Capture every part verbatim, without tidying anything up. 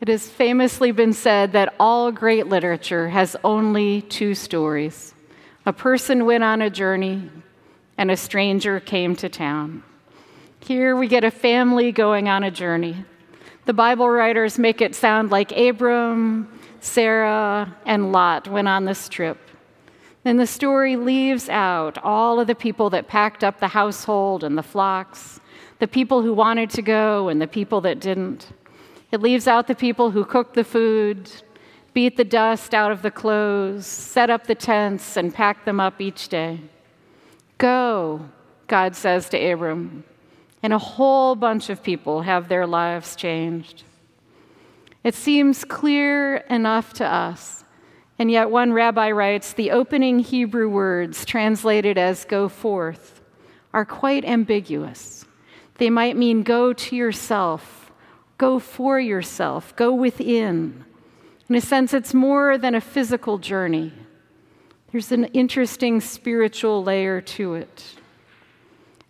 It has famously been said that all great literature has only two stories. A person went on a journey, and a stranger came to town. Here we get a family going on a journey. The Bible writers make it sound like Abram, Sarah, and Lot went on this trip. Then the story leaves out all of the people that packed up the household and the flocks, the people who wanted to go and the people that didn't. It leaves out the people who cooked the food, beat the dust out of the clothes, set up the tents, and packed them up each day. Go, God says to Abram, and a whole bunch of people have their lives changed. It seems clear enough to us, and yet one rabbi writes, the opening Hebrew words translated as go forth are quite ambiguous. They might mean go to yourself, go for yourself, go within. In a sense, it's more than a physical journey. There's an interesting spiritual layer to it.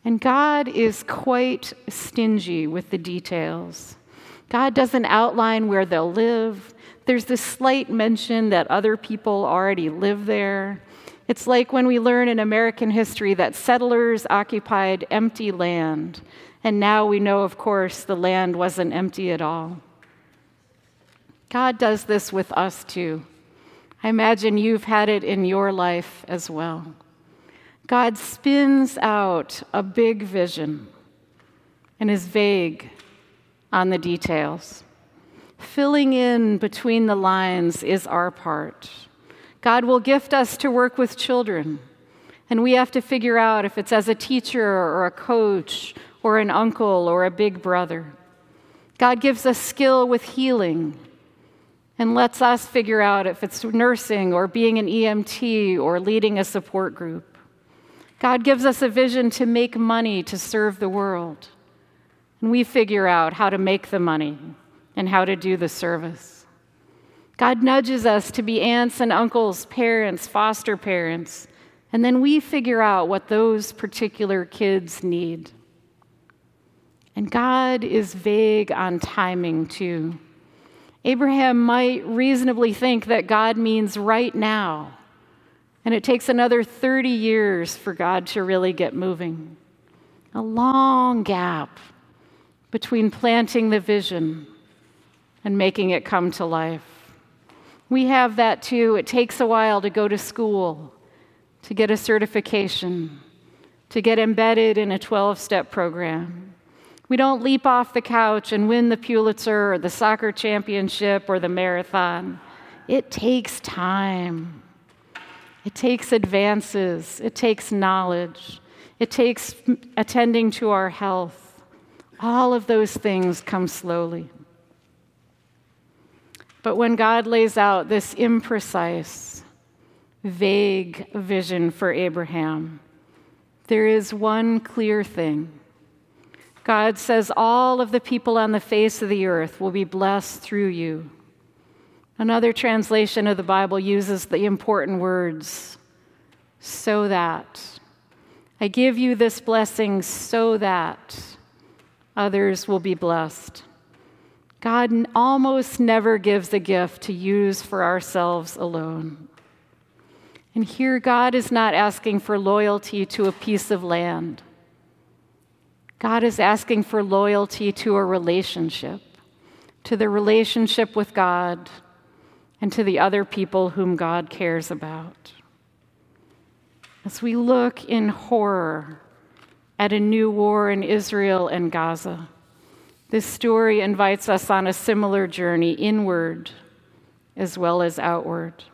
And God is quite stingy with the details. God doesn't outline where they'll live. There's this slight mention that other people already live there. It's like when we learn in American history that settlers occupied empty land. And now we know, of course, the land wasn't empty at all. God does this with us, too. I imagine you've had it in your life as well. God spins out a big vision and is vague on the details. Filling in between the lines is our part. God will gift us to work with children, and we have to figure out if it's as a teacher or a coach or an uncle or a big brother. God gives us skill with healing and lets us figure out if it's nursing or being an E M T or leading a support group. God gives us a vision to make money to serve the world, and we figure out how to make the money and how to do the service. God nudges us to be aunts and uncles, parents, foster parents, and then we figure out what those particular kids need. And God is vague on timing, too. Abraham might reasonably think that God means right now, and it takes another thirty years for God to really get moving. A long gap between planting the vision and making it come to life. We have that too. It takes a while to go to school, to get a certification, to get embedded in a twelve-step program. We don't leap off the couch and win the Pulitzer or the soccer championship or the marathon. It takes time. It takes advances. It takes knowledge. It takes attending to our health. All of those things come slowly. But when God lays out this imprecise, vague vision for Abraham, there is one clear thing. God says all of the people on the face of the earth will be blessed through you. Another translation of the Bible uses the important words, so that. I give you this blessing so that others will be blessed. God almost never gives a gift to use for ourselves alone. And here, God is not asking for loyalty to a piece of land. God is asking for loyalty to a relationship, to the relationship with God and to the other people whom God cares about. As we look in horror at a new war in Israel and Gaza, this story invites us on a similar journey inward as well as outward.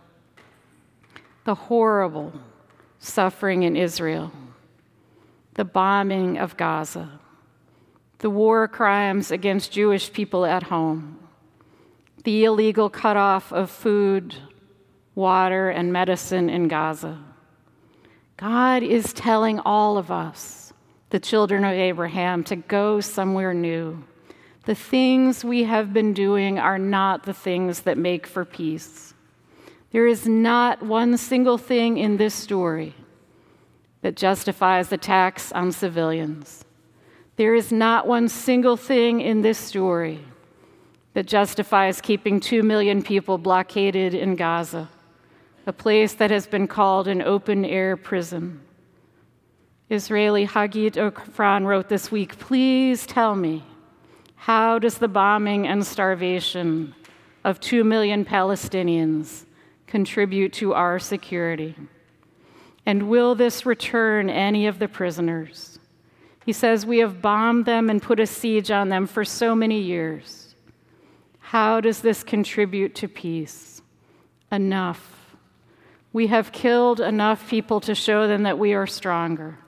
The horrible suffering in Israel, the bombing of Gaza, the war crimes against Jewish people at home, the illegal cutoff of food, water, and medicine in Gaza. God is telling all of us, the children of Abraham, to go somewhere new. The things we have been doing are not the things that make for peace. There is not one single thing in this story that justifies attacks on civilians. There is not one single thing in this story that justifies keeping two million people blockaded in Gaza, a place that has been called an open-air prison. Israeli Hagit Ofran wrote this week, "Please tell me, how does the bombing and starvation of two million Palestinians contribute to our security? And will this return any of the prisoners?" He says, "We have bombed them and put a siege on them for so many years. How does this contribute to peace? Enough. We have killed enough people to show them that we are stronger.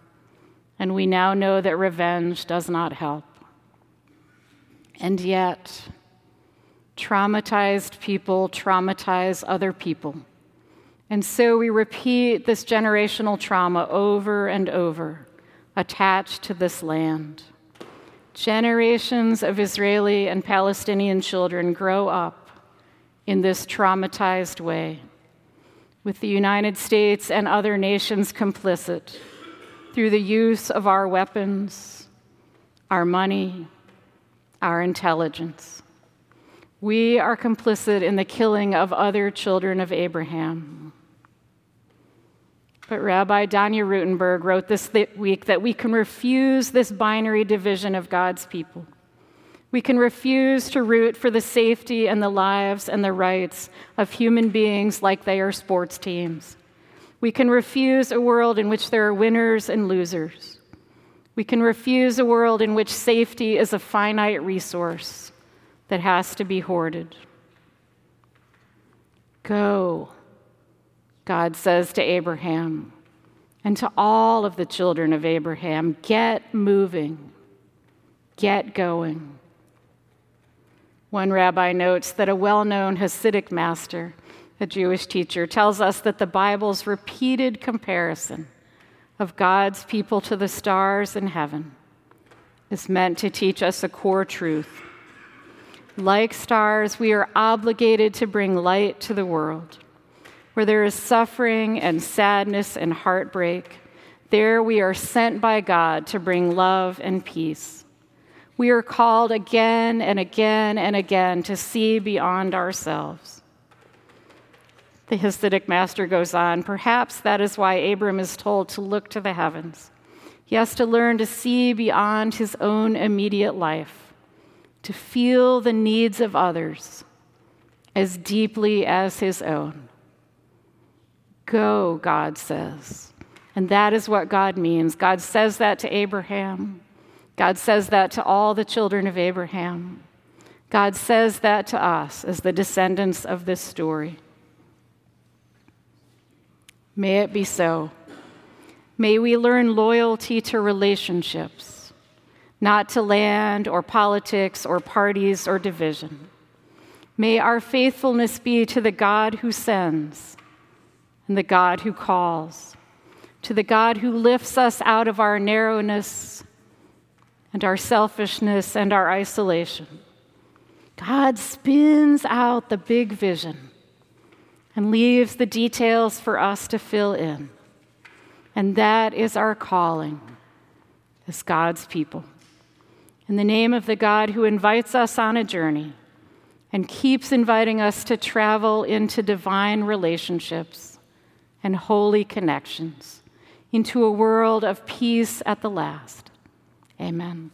And we now know that revenge does not help." And yet, traumatized people traumatize other people. And so we repeat this generational trauma over and over, attached to this land. Generations of Israeli and Palestinian children grow up in this traumatized way, with the United States and other nations complicit through the use of our weapons, our money, our intelligence. We are complicit in the killing of other children of Abraham. But Rabbi Danya Rutenberg wrote this week that we can refuse this binary division of God's people. We can refuse to root for the safety and the lives and the rights of human beings like they are sports teams. We can refuse a world in which there are winners and losers. We can refuse a world in which safety is a finite resource that has to be hoarded. "Go," God says to Abraham and to all of the children of Abraham, "get moving, get going." One rabbi notes that a well-known Hasidic master, a Jewish teacher, tells us that the Bible's repeated comparison of God's people to the stars in heaven is meant to teach us a core truth. Like stars, we are obligated to bring light to the world. Where there is suffering and sadness and heartbreak, there we are sent by God to bring love and peace. We are called again and again and again to see beyond ourselves. The Hasidic master goes on, perhaps that is why Abram is told to look to the heavens. He has to learn to see beyond his own immediate life, to feel the needs of others as deeply as his own. Go, God says. And that is what God means. God says that to Abraham. God says that to all the children of Abraham. God says that to us as the descendants of this story. May it be so. May we learn loyalty to relationships, not to land or politics or parties or division. May our faithfulness be to the God who sends, and the God who calls, to the God who lifts us out of our narrowness and our selfishness and our isolation. God spins out the big vision and leaves the details for us to fill in. And that is our calling as God's people. In the name of the God who invites us on a journey and keeps inviting us to travel into divine relationships and holy connections into a world of peace at the last. Amen.